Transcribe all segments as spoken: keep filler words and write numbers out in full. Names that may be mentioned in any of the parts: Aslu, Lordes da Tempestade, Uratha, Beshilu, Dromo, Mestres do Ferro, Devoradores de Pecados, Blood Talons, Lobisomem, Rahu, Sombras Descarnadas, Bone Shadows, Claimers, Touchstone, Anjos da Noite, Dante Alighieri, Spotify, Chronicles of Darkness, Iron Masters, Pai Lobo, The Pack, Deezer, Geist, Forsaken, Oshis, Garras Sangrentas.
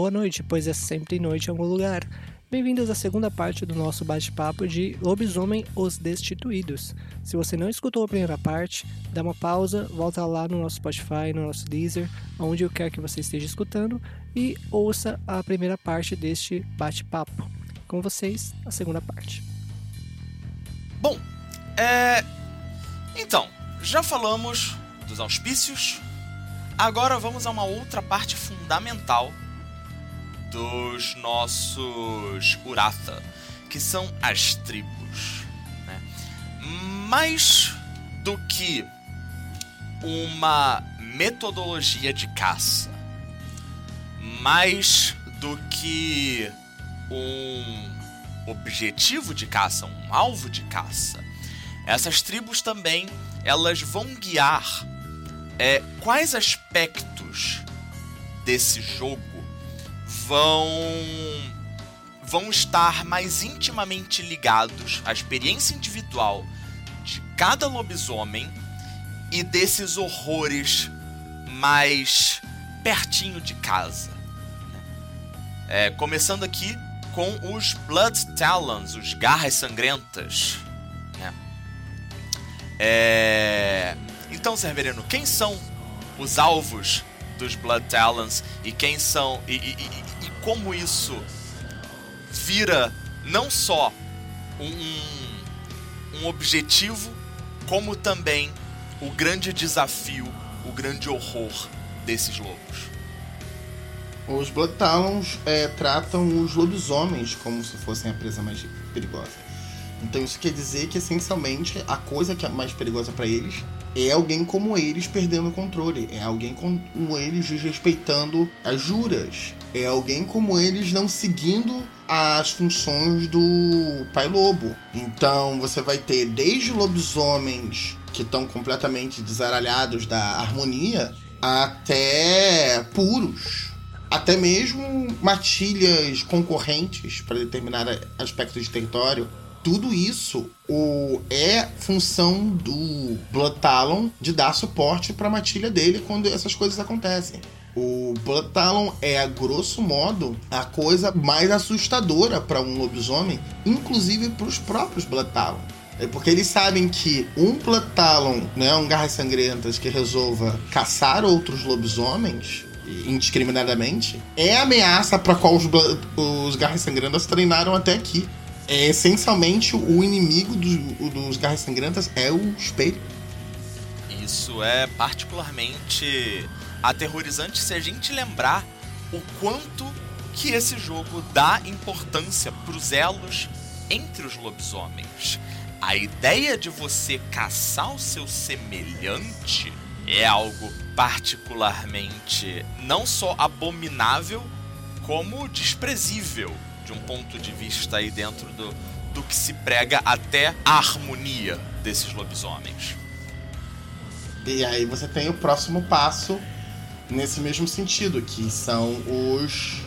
boa noite, pois é sempre noite em algum lugar. Bem-vindos à segunda parte do nosso bate-papo de Lobisomem, os Destituídos. Se você não escutou a primeira parte, dá uma pausa, volta lá no nosso Spotify, no nosso Deezer, onde eu quero que você esteja escutando, e ouça a primeira parte deste bate-papo. Com vocês, a segunda parte. Bom, é... então, já falamos dos auspícios, agora vamos a uma outra parte fundamental dos nossos Uratha, que são as tribos, né? Mais do que uma metodologia de caça, mais do que um objetivo de caça, um alvo de caça, essas tribos também elas vão guiar é, quais aspectos desse jogo Vão, vão estar mais intimamente ligados à experiência individual de cada lobisomem e desses horrores mais pertinho de casa. É, começando aqui com os Blood Talons, os Garras Sangrentas. Né? É, então, Cerverino, quem são os alvos dos Blood Talons e quem são e, e, e, e como isso vira não só um, um objetivo como também o grande desafio, o grande horror desses lobos? Os Blood Talons é, tratam os lobisomens como se fossem a presa mais perigosa. Então isso quer dizer que essencialmente a coisa que é mais perigosa para eles é alguém como eles perdendo o controle, é alguém como eles desrespeitando as juras, é alguém como eles não seguindo as funções do Pai Lobo. Então você vai ter desde lobisomens que estão completamente desaralhados da harmonia até puros, até mesmo matilhas concorrentes para determinado aspecto de território. Tudo isso o, é função do Blood Talon de dar suporte para a matilha dele quando essas coisas acontecem. O Blood Talon é, a grosso modo, a coisa mais assustadora para um lobisomem, inclusive para os próprios Blood Talon. É porque eles sabem que um Blood Talon, né, um Garras Sangrentas que resolva caçar outros lobisomens indiscriminadamente, é a ameaça para a qual os, os Garras Sangrentas treinaram até aqui. É, essencialmente, o inimigo dos, dos Garras Sangrentas é o espelho. Isso é particularmente aterrorizante se a gente lembrar o quanto que esse jogo dá importância para os elos entre os lobisomens. A ideia de você caçar o seu semelhante é algo particularmente não só abominável, como desprezível. De um ponto de vista aí dentro do, do que se prega até a harmonia desses lobisomens. E aí você tem o próximo passo nesse mesmo sentido, que são os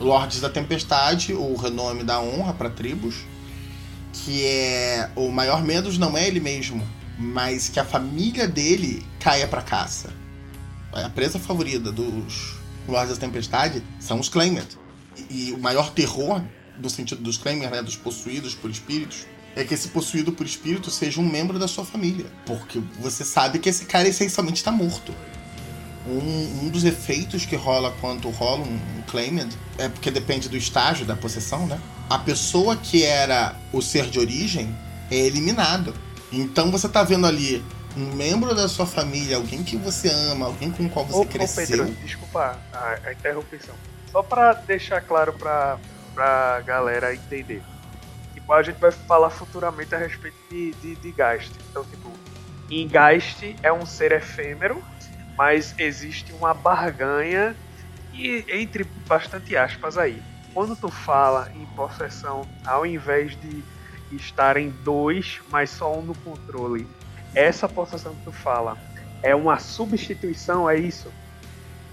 Lordes da Tempestade, ou renome da honra para tribos, que é o maior medo não é ele mesmo, mas que a família dele caia para caça. A presa favorita dos Lordes da Tempestade são os Claimers. E o maior terror, no sentido dos Claimers, né, dos possuídos por espíritos, é que esse possuído por espírito seja um membro da sua família. Porque você sabe que esse cara essencialmente está morto. Um, um dos efeitos que rola quando rola um, um Claimed, é porque depende do estágio da possessão, né? A pessoa que era o ser de origem é eliminado. Então você tá vendo ali um membro da sua família, alguém que você ama, alguém com o qual você ô, cresceu. Ô Pedro, desculpa a, a interrupção. Só para deixar claro para a galera entender. Tipo, a gente vai falar futuramente a respeito de, de, de Geist. Então, tipo, em Geist é um ser efêmero, mas existe uma barganha, e entre bastante aspas aí. Quando tu fala em possessão, ao invés de estarem dois, mas só um no controle, essa possessão que tu fala é uma substituição, é isso?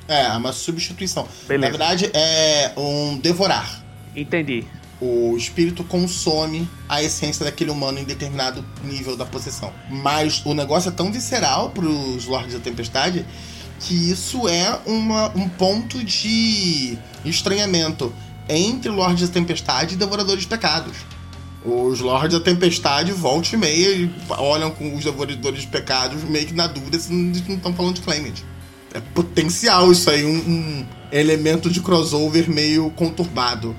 É, uma substituição. Beleza. Na verdade, é um devorar. Entendi. O espírito consome a essência daquele humano em determinado nível da possessão. Mas o negócio é tão visceral pros Lordes da Tempestade que isso é uma, um ponto de estranhamento entre Lordes da Tempestade e Devoradores de Pecados. Os Lordes da Tempestade, volta e meia, e olham com os Devoradores de Pecados meio que na dúvida se não estão falando de Claimers. É potencial isso aí, um, um elemento de crossover meio conturbado.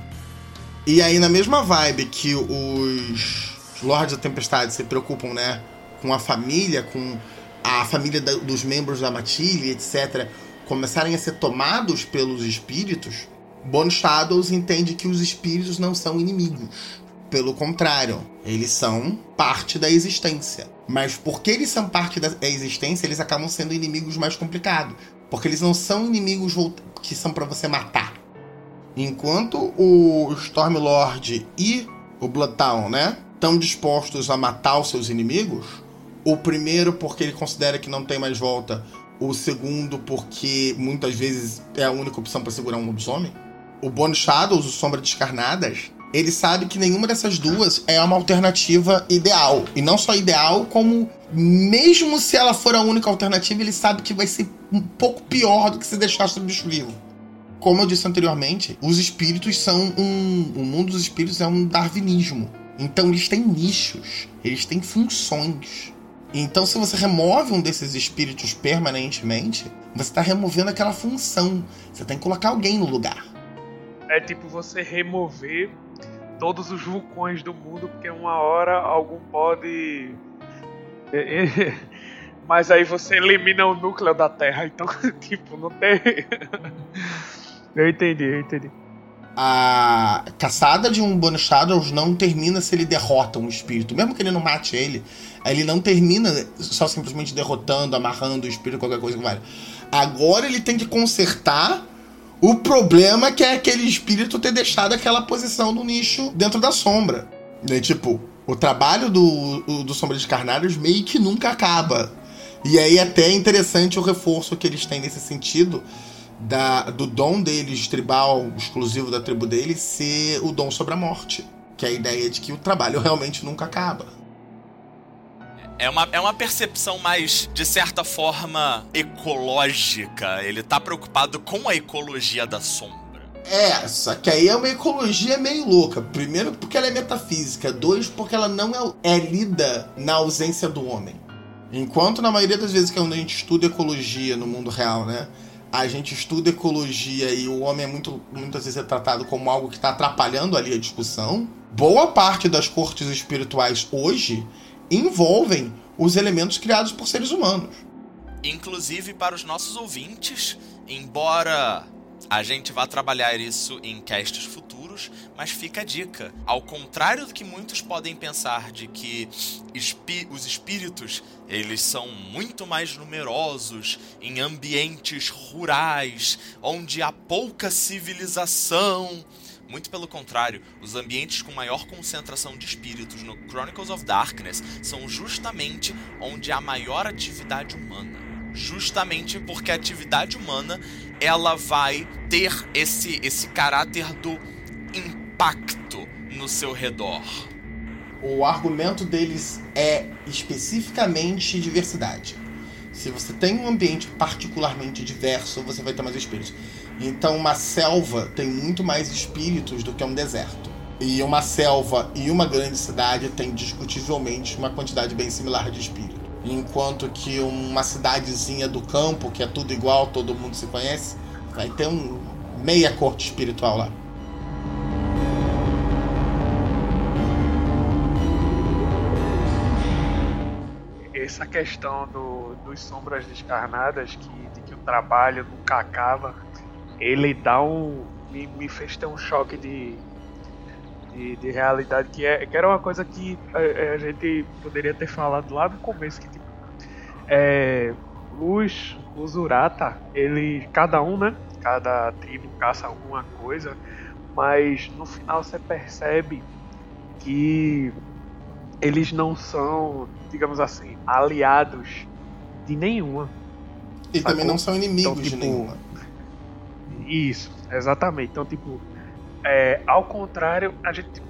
E aí, na mesma vibe que os Lordes da Tempestade se preocupam, né, com a família, com a família da, dos membros da matilha, etcétera, começarem a ser tomados pelos espíritos, Bone Shadows entende que os espíritos não são inimigos. Pelo contrário, eles são parte da existência. Mas porque eles são parte da existência, eles acabam sendo inimigos mais complicados. Porque eles não são inimigos que são pra você matar. Enquanto o Stormlord e o Blood Talon, né, estão dispostos a matar os seus inimigos, o primeiro porque ele considera que não tem mais volta, o segundo porque muitas vezes é a única opção para segurar um lobisomem, o Bone Shadows, o Sombras Descarnadas, ele sabe que nenhuma dessas duas é uma alternativa ideal. E não só ideal, como mesmo se ela for a única alternativa, ele sabe que vai ser um pouco pior do que se deixasse o bicho vivo. Como eu disse anteriormente, os espíritos são um... O mundo dos espíritos é um darwinismo. Então eles têm nichos, eles têm funções. Então se você remove um desses espíritos permanentemente, você está removendo aquela função. Você tem que colocar alguém no lugar. É tipo você remover todos os vulcões do mundo, porque uma hora algum pode... Mas aí você elimina o núcleo da Terra, então tipo, não tem... Eu entendi, eu entendi. A caçada de um Bone Shadows não termina se ele derrota um espírito. Mesmo que ele não mate ele, ele não termina só simplesmente derrotando, amarrando o espírito, qualquer coisa que valha. Agora ele tem que consertar o problema que é aquele espírito ter deixado aquela posição do nicho dentro da sombra. E, tipo, o trabalho do, do Sombras Descarnadas meio que nunca acaba. E aí até é interessante o reforço que eles têm nesse sentido... Da, do dom deles, tribal, exclusivo da tribo deles, ser o dom sobre a morte. Que é a ideia de que o trabalho realmente nunca acaba. É uma, é uma percepção mais, de certa forma, ecológica. Ele tá preocupado com a ecologia da sombra. É, só que aí é uma ecologia meio louca. Primeiro, porque ela é metafísica. Dois, porque ela não é, é lida na ausência do homem. Enquanto na maioria das vezes que a gente estuda ecologia no mundo real, né? A gente estuda ecologia e o homem é muito, muitas vezes é tratado como algo que está atrapalhando ali a discussão. Boa parte das cortes espirituais hoje envolvem os elementos criados por seres humanos. Inclusive para os nossos ouvintes, embora a gente vá trabalhar isso em castes futuros, mas fica a dica. Ao contrário do que muitos podem pensar de que espí- os espíritos eles são muito mais numerosos em ambientes rurais, onde há pouca civilização. Muito pelo contrário, os ambientes com maior concentração de espíritos no Chronicles of Darkness são justamente onde há maior atividade humana. Justamente porque a atividade humana ela vai ter esse, esse caráter do impacto no seu redor. O argumento deles é especificamente diversidade. Se você tem um ambiente particularmente diverso, você vai ter mais espíritos. Então uma selva tem muito mais espíritos do que um deserto. E uma selva e uma grande cidade tem discutivelmente uma quantidade bem similar de espíritos. Enquanto que uma cidadezinha do campo, que é tudo igual, todo mundo se conhece, vai ter um meia corte espiritual lá. Essa questão do, dos Sombras Descarnadas, que, de que o trabalho nunca acaba, ele dá um... me, me fez ter um choque de... De, de realidade, que, é, que era uma coisa que a, a gente poderia ter falado lá no começo, que tipo, é, os, os Uratha, ele, cada um, né, cada tribo caça alguma coisa, mas no final você percebe que eles não são, digamos assim, aliados de nenhuma. E sacou? Também não são inimigos então, tipo, de nenhuma. Isso, exatamente. Então, tipo, É, ao contrário, a gente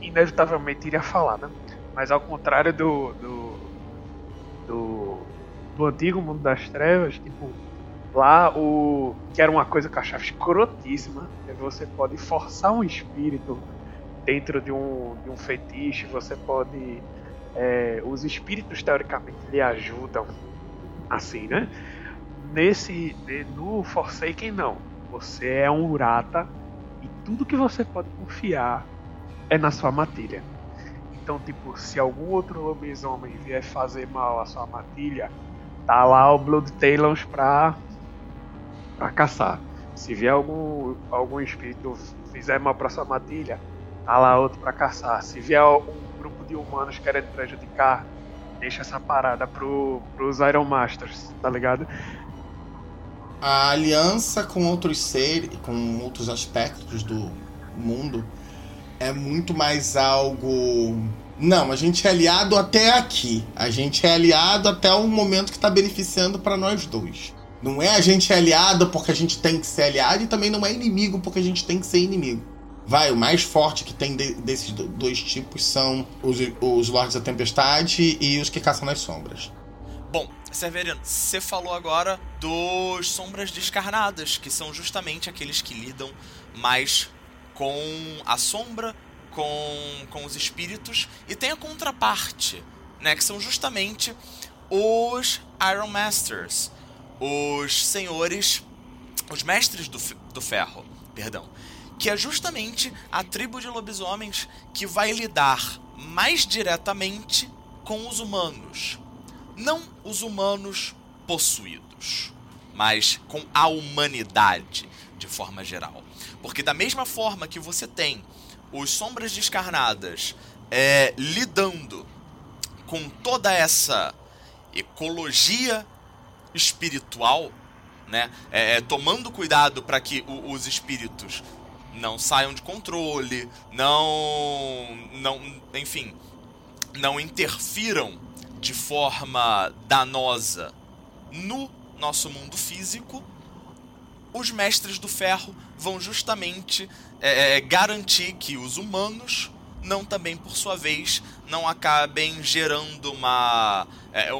inevitavelmente iria falar, né? Mas ao contrário do do, do do antigo mundo das trevas, tipo, Lá, o que era uma coisa que eu achava escrotíssima, é que você pode forçar um espírito dentro de um, de um feitiço, você pode... É, os espíritos, teoricamente, lhe ajudam, assim, né? Nesse, no Forsaken, não. Você é um Uratha e tudo que você pode confiar é na sua matilha. Então, tipo, se algum outro lobisomem vier fazer mal à sua matilha, tá lá o Blood Talons pra, pra caçar. Se vier algum, algum espírito fizer mal pra sua matilha, tá lá outro pra caçar. Se vier um grupo de humanos querendo prejudicar, deixa essa parada pro, pros Iron Masters, tá ligado? A aliança com outros seres, com outros aspectos do mundo, é muito mais algo... Não, a gente é aliado até aqui. A gente é aliado até o momento que tá beneficiando pra nós dois. Não é a gente é aliado porque a gente tem que ser aliado, e também não é inimigo porque a gente tem que ser inimigo. Vai, o mais forte que tem de, desses dois tipos são os, os Lordes da Tempestade e os que caçam nas sombras. Bom, Severino, você falou agora dos Sombras Descarnadas, que são justamente aqueles que lidam mais com a sombra, com, com os espíritos, e tem a contraparte, né, que são justamente os Iron Masters, os senhores, os mestres do, do ferro, perdão, que é justamente a tribo de lobisomens que vai lidar mais diretamente com os humanos. Não os humanos possuídos, mas com a humanidade de forma geral. Porque da mesma forma que você tem os Sombras Descarnadas é, lidando com toda essa ecologia espiritual, né, é, tomando cuidado para que o, os espíritos não saiam de controle, não, não, enfim, não interfiram de forma danosa no nosso mundo físico, os Mestres do Ferro vão justamente é, garantir que os humanos não também, por sua vez, não acabem gerando uma, é,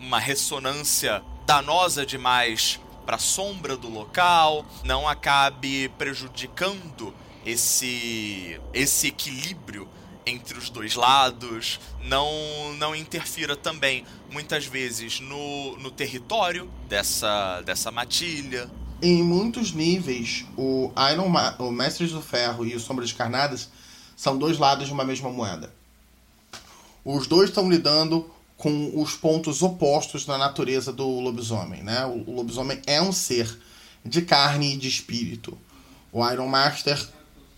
uma ressonância danosa demais para a sombra do local, não acabe prejudicando esse, esse equilíbrio entre os dois lados, não, não interfira também, muitas vezes, no, no território dessa, dessa matilha. Em muitos níveis, o Iron Ma- o Mestres do Ferro e o Sombras Descarnadas são dois lados de uma mesma moeda. Os dois estão lidando com os pontos opostos na natureza do lobisomem, né? O, o lobisomem é um ser de carne e de espírito. O Iron Master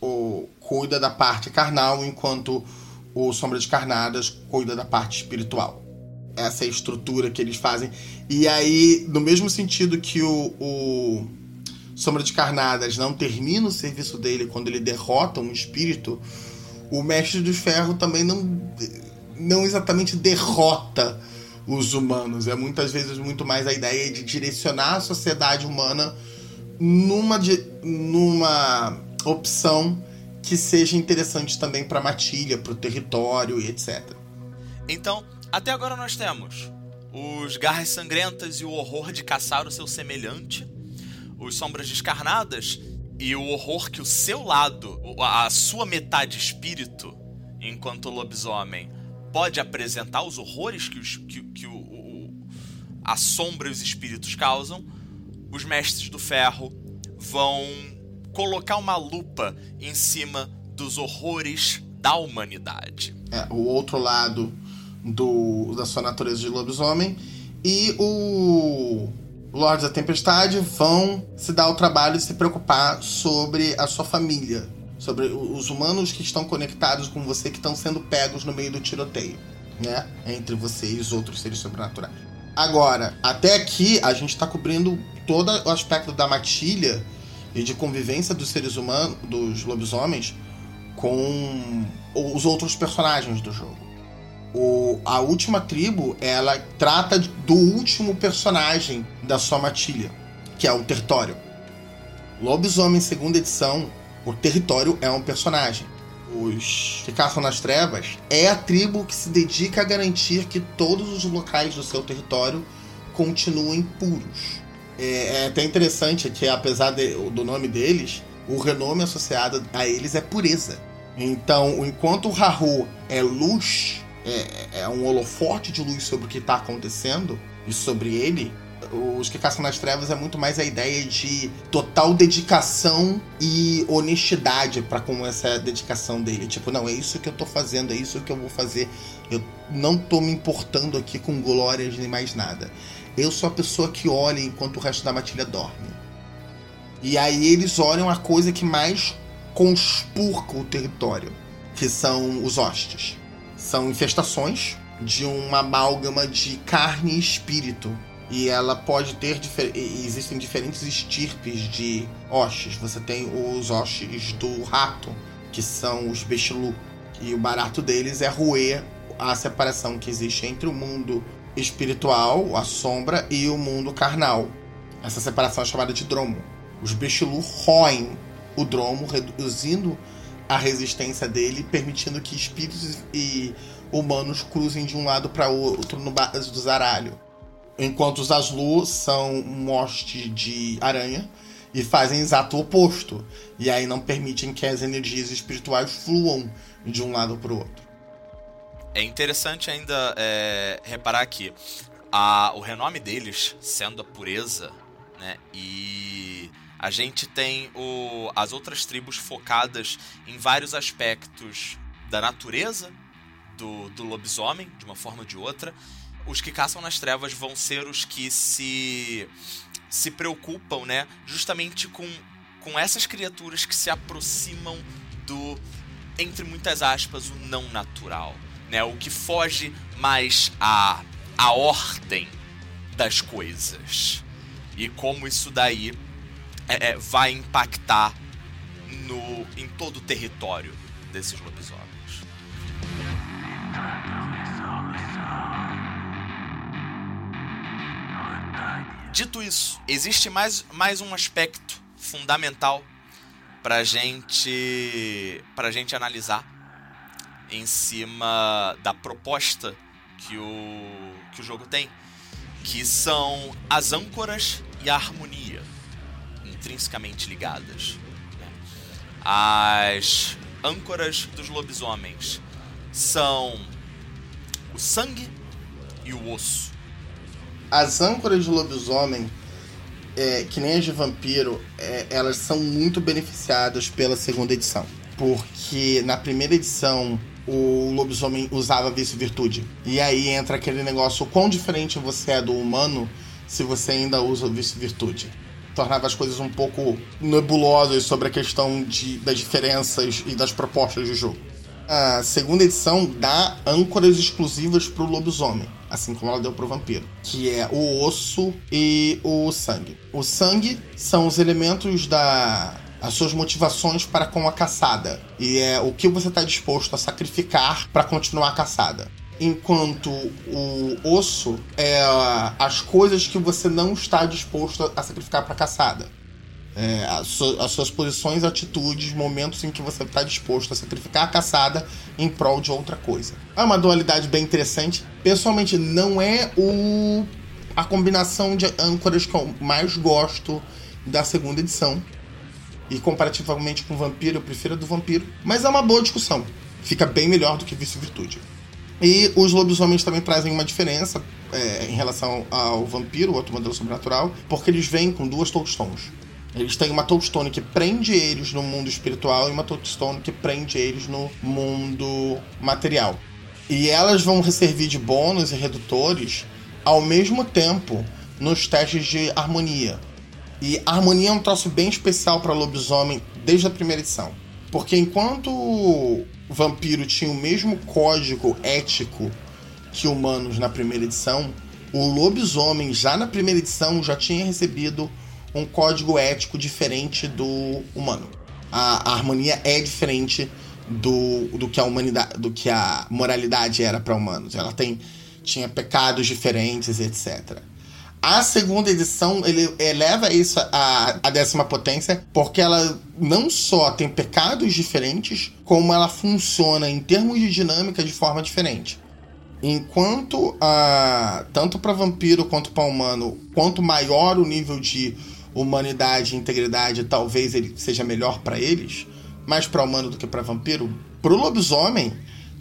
o, cuida da parte carnal, enquanto o Sombra Descarnadas cuida da parte espiritual. Essa é a estrutura que eles fazem. E aí, no mesmo sentido que o, o Sombra Descarnadas não termina o serviço dele quando ele derrota um espírito, o Mestre do Ferro também não, não exatamente derrota os humanos. É muitas vezes muito mais a ideia de direcionar a sociedade humana numa... numa opção que seja interessante também para a matilha, para o território e etcétera. Então, até agora nós temos os Garras Sangrentas e o horror de caçar o seu semelhante, os Sombras Descarnadas e o horror que o seu lado, a sua metade espírito, enquanto lobisomem, pode apresentar, os horrores que, os, que, que o, o, a sombra e os espíritos causam. Os Mestres do Ferro vão colocar uma lupa em cima dos horrores da humanidade. É, o outro lado do, da sua natureza de lobisomem, e o Lorde da Tempestade vão se dar o trabalho de se preocupar sobre a sua família, sobre os humanos que estão conectados com você, que estão sendo pegos no meio do tiroteio, né? Entre você e os outros seres sobrenaturais. Agora, até aqui a gente está cobrindo todo o aspecto da matilha e de convivência dos seres humanos, dos lobisomens, com os outros personagens do jogo. O, a última tribo, ela trata do último personagem da sua matilha, que é o território. Lobisomem, segunda edição, o território é um personagem. Os que caçam nas trevas é a tribo que se dedica a garantir que todos os locais do seu território continuem puros. É, é até interessante que, apesar de, do nome deles, o renome associado a eles é pureza. Então, enquanto o Rahu é luz, é, é um holofote de luz sobre o que está acontecendo e sobre ele, os que caçam nas trevas é muito mais a ideia de total dedicação e honestidade para com essa dedicação dele. Tipo, não, é isso que eu tô fazendo, é isso que eu vou fazer. Eu não tô me importando aqui com glórias nem mais nada. Eu sou a pessoa que olha enquanto o resto da matilha dorme. E aí eles olham a coisa que mais conspurca o território, que são os hostes. São infestações de uma amálgama de carne e espírito. E ela pode ter... Difer... Existem diferentes estirpes de Oshis. Você tem os Oshis do rato, que são os Beshilu. E o barato deles é roer a separação que existe entre o mundo espiritual, a sombra, e o mundo carnal. Essa separação é chamada de Dromo. Os Beshilu roem o Dromo, reduzindo a resistência dele, permitindo que espíritos e humanos cruzem de um lado para o outro no base do zaralho. Enquanto os Aslu são um hoste de aranha e fazem exato o oposto. E aí não permitem que as energias espirituais fluam de um lado para o outro. É interessante ainda é, reparar que a, o renome deles, sendo a pureza, né, e a gente tem o, as outras tribos focadas em vários aspectos da natureza do, do lobisomem, de uma forma ou de outra. Os que caçam nas trevas vão ser os que se, se preocupam, né, justamente com, com essas criaturas que se aproximam do, entre muitas aspas, o não natural, né, o que foge mais à, à ordem das coisas. E como isso daí é, é, vai impactar no, em todo o território desses lobisomens. Dito isso, existe mais, mais um aspecto fundamental pra gente, pra gente analisar em cima da proposta que o, que o jogo tem, que são as âncoras e a harmonia, intrinsecamente ligadas. As âncoras dos lobisomens são o sangue e o osso. As âncoras de lobisomem, é, que nem as de vampiro, é, elas são muito beneficiadas pela segunda edição. Porque na primeira edição, o lobisomem usava vício-virtude. E aí entra aquele negócio, o quão diferente você é do humano se você ainda usa vício-virtude. Tornava as coisas um pouco nebulosas sobre a questão de, das diferenças e das propostas do jogo. A segunda edição dá âncoras exclusivas para o lobisomem, assim como ela deu para o vampiro, que é o osso e o sangue. O sangue são os elementos da... as suas motivações para com a caçada, e é o que você está disposto a sacrificar para continuar a caçada. Enquanto o osso é as coisas que você não está disposto a sacrificar para a caçada. É, as, su- as suas posições, atitudes, momentos em que você está disposto a sacrificar a caçada em prol de outra coisa. É uma dualidade bem interessante. Pessoalmente, não é o... a combinação de âncoras que eu mais gosto da segunda edição. E comparativamente com o vampiro, eu prefiro a do vampiro. Mas é uma boa discussão. Fica bem melhor do que vício-virtude. E os lobisomens também trazem uma diferença é, em relação ao vampiro, o outro modelo sobrenatural, porque eles vêm com duas touchstones. Eles têm uma Touchstone que prende eles no mundo espiritual e uma Touchstone que prende eles no mundo material. E elas vão servir de bônus e redutores ao mesmo tempo nos testes de harmonia. E a harmonia é um troço bem especial para lobisomem desde a primeira edição. Porque enquanto o vampiro tinha o mesmo código ético que humanos na primeira edição, o lobisomem já na primeira edição já tinha recebido um código ético diferente do humano. A, a harmonia é diferente do, do, que a humanidade, do que a moralidade era para humanos. Ela tem, tinha pecados diferentes, etcétera. A segunda edição ele eleva isso à, à décima potência, porque ela não só tem pecados diferentes, como ela funciona em termos de dinâmica de forma diferente. Enquanto, a, tanto para vampiro quanto para humano, quanto maior o nível de humanidade e integridade, talvez ele seja melhor para eles, mais para humano do que para vampiro. Pro lobisomem,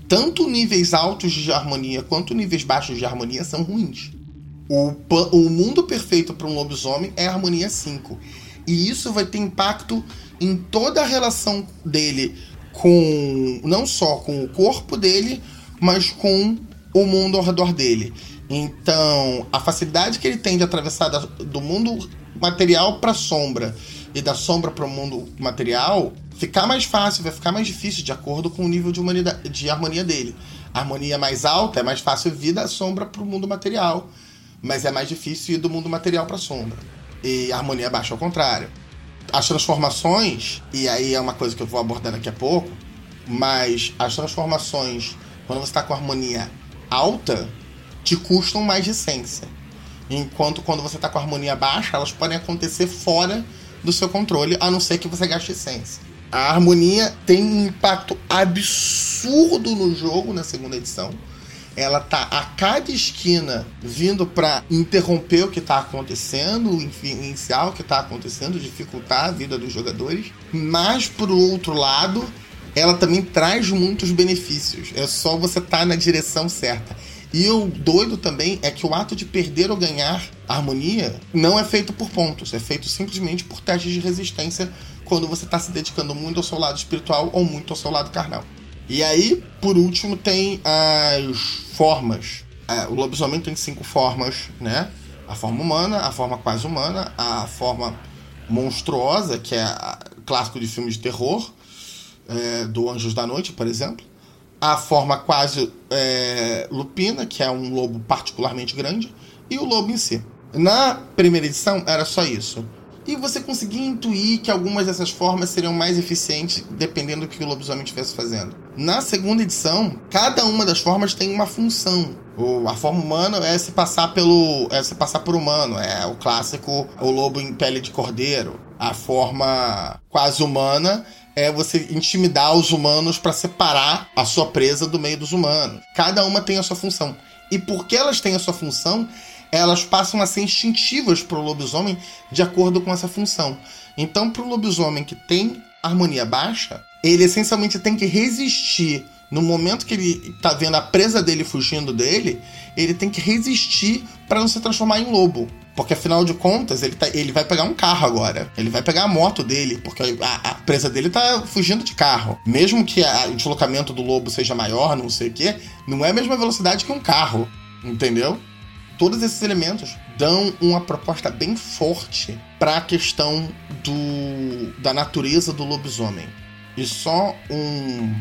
tanto níveis altos de harmonia quanto níveis baixos de harmonia são ruins. O, o mundo perfeito para um lobisomem é a harmonia cinco. E isso vai ter impacto em toda a relação dele com, não só com o corpo dele, mas com o mundo ao redor dele. Então, a facilidade que ele tem de atravessar da, do mundo material para a sombra e da sombra para o mundo material ficar mais fácil, vai ficar mais difícil de acordo com o nível de, humanidade, de harmonia dele. A harmonia mais alta é mais fácil vir da sombra para o mundo material, mas é mais difícil ir do mundo material para a sombra. E a harmonia baixa ao contrário. As transformações, e aí é uma coisa que eu vou abordar daqui a pouco, mas as transformações, quando você está com a harmonia alta, te custam mais de essência. Enquanto quando você está com a harmonia baixa, elas podem acontecer fora do seu controle, a não ser que você gaste essência. A harmonia tem um impacto absurdo no jogo na segunda edição. Ela tá a cada esquina vindo para interromper o que está acontecendo, influenciar o que está acontecendo, dificultar a vida dos jogadores. Mas, por outro lado, ela também traz muitos benefícios. É só você estar na direção certa. E o doido também é que o ato de perder ou ganhar harmonia não é feito por pontos. É feito simplesmente por testes de resistência quando você está se dedicando muito ao seu lado espiritual ou muito ao seu lado carnal. E aí, por último, tem as formas. O lobisomem tem cinco formas, né? A forma humana, a forma quase humana, a forma monstruosa, que é clássico de filme de terror, é, do Anjos da Noite, por exemplo. A forma quase é, lupina, que é um lobo particularmente grande, e o lobo em si. Na primeira edição era só isso. E você conseguia intuir que algumas dessas formas seriam mais eficientes dependendo do que o lobisomem estivesse fazendo. Na segunda edição, cada uma das formas tem uma função. A forma humana é se passar, pelo, é se passar por humano, é o clássico o lobo em pele de cordeiro. A forma quase humana é você intimidar os humanos para separar a sua presa do meio dos humanos. Cada uma tem a sua função. E porque elas têm a sua função, elas passam a ser instintivas para o lobisomem de acordo com essa função. Então, para o lobisomem que tem harmonia baixa, ele essencialmente tem que resistir. No momento que ele está vendo a presa dele fugindo dele, ele tem que resistir para não se transformar em lobo. Porque, afinal de contas, ele, tá, ele vai pegar um carro agora. Ele vai pegar a moto dele, porque a, a presa dele tá fugindo de carro. Mesmo que a, o deslocamento do lobo seja maior, não sei o quê, não é a mesma velocidade que um carro, entendeu? Todos esses elementos dão uma proposta bem forte para a questão do, da natureza do lobisomem. E só um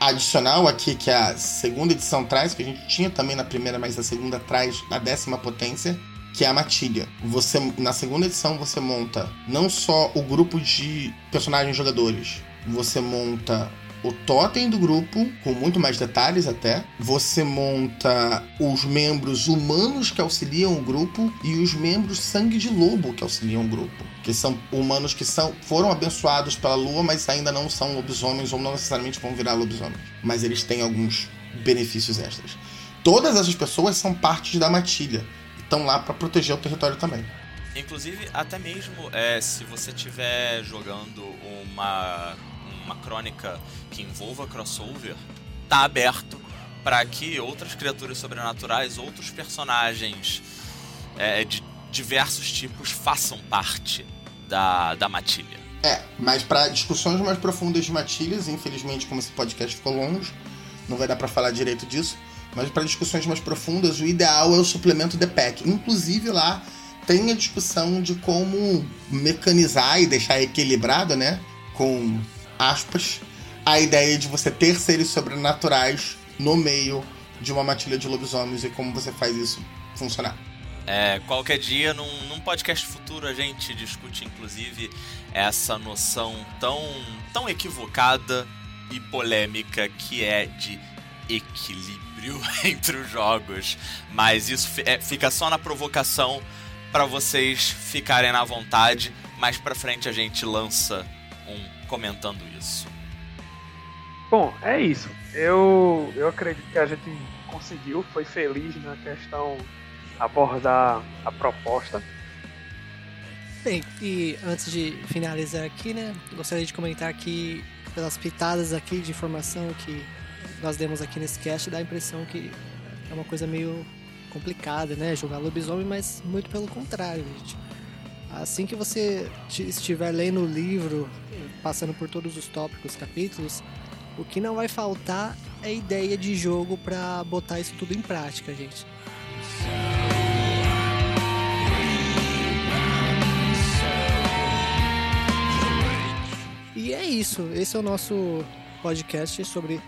adicional aqui que a segunda edição traz, que a gente tinha também na primeira, mas a segunda traz a décima potência, que é a matilha. Você, na segunda edição, você monta não só o grupo de personagens jogadores, você monta o totem do grupo, com muito mais detalhes até, você monta os membros humanos que auxiliam o grupo e os membros sangue de lobo que auxiliam o grupo, que são humanos que são, foram abençoados pela lua, mas ainda não são lobisomens ou não necessariamente vão virar lobisomens, mas eles têm alguns benefícios extras. Todas essas pessoas são partes da matilha, estão lá para proteger o território também. Inclusive, até mesmo é, se você estiver jogando uma, uma crônica que envolva crossover, tá aberto para que outras criaturas sobrenaturais, outros personagens é, de diversos tipos façam parte da, da matilha. É, mas para discussões mais profundas de matilhas, infelizmente, como esse podcast ficou longe, não vai dar para falar direito disso. Mas para discussões mais profundas, o ideal é o suplemento The Pack. Inclusive lá tem a discussão de como mecanizar e deixar equilibrado, né? Com aspas, a ideia de você ter seres sobrenaturais no meio de uma matilha de lobisomens e como você faz isso funcionar. É, qualquer dia, num, num podcast futuro, a gente discute, inclusive, essa noção tão, tão equivocada e polêmica que é de equilíbrio entre os jogos, mas isso fica só na provocação para vocês ficarem na vontade. Mais pra frente a gente lança um comentando isso. Bom, é isso. Eu, eu acredito que a gente conseguiu, foi feliz na questão abordar a proposta. Bem, e antes de finalizar aqui, né, gostaria de comentar que pelas pitadas aqui de informação que nós demos aqui nesse cast, dá a impressão que é uma coisa meio complicada, né, jogar lobisomem, mas muito pelo contrário, gente. Assim que você estiver lendo o livro, passando por todos os tópicos, capítulos, o que não vai faltar é ideia de jogo para botar isso tudo em prática, gente. E é isso, esse é o nosso podcast sobre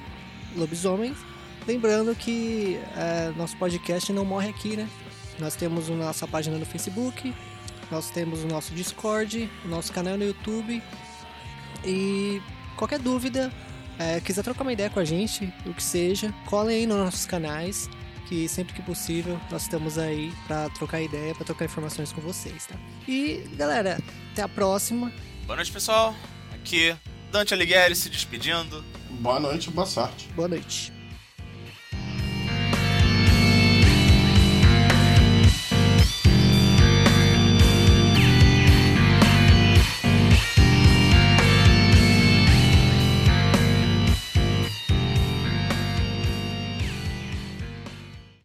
lobisomens. Lembrando que é, nosso podcast não morre aqui, né? Nós temos a nossa página no Facebook, nós temos o nosso Discord, o nosso canal no YouTube. E qualquer dúvida, é, quiser trocar uma ideia com a gente, o que seja, colhem aí nos nossos canais, que sempre que possível nós estamos aí para trocar ideia, para trocar informações com vocês, tá? E, galera, até a próxima. Boa noite, pessoal. Aqui, Dante Alighieri se despedindo. Boa noite, boa sorte. Boa noite.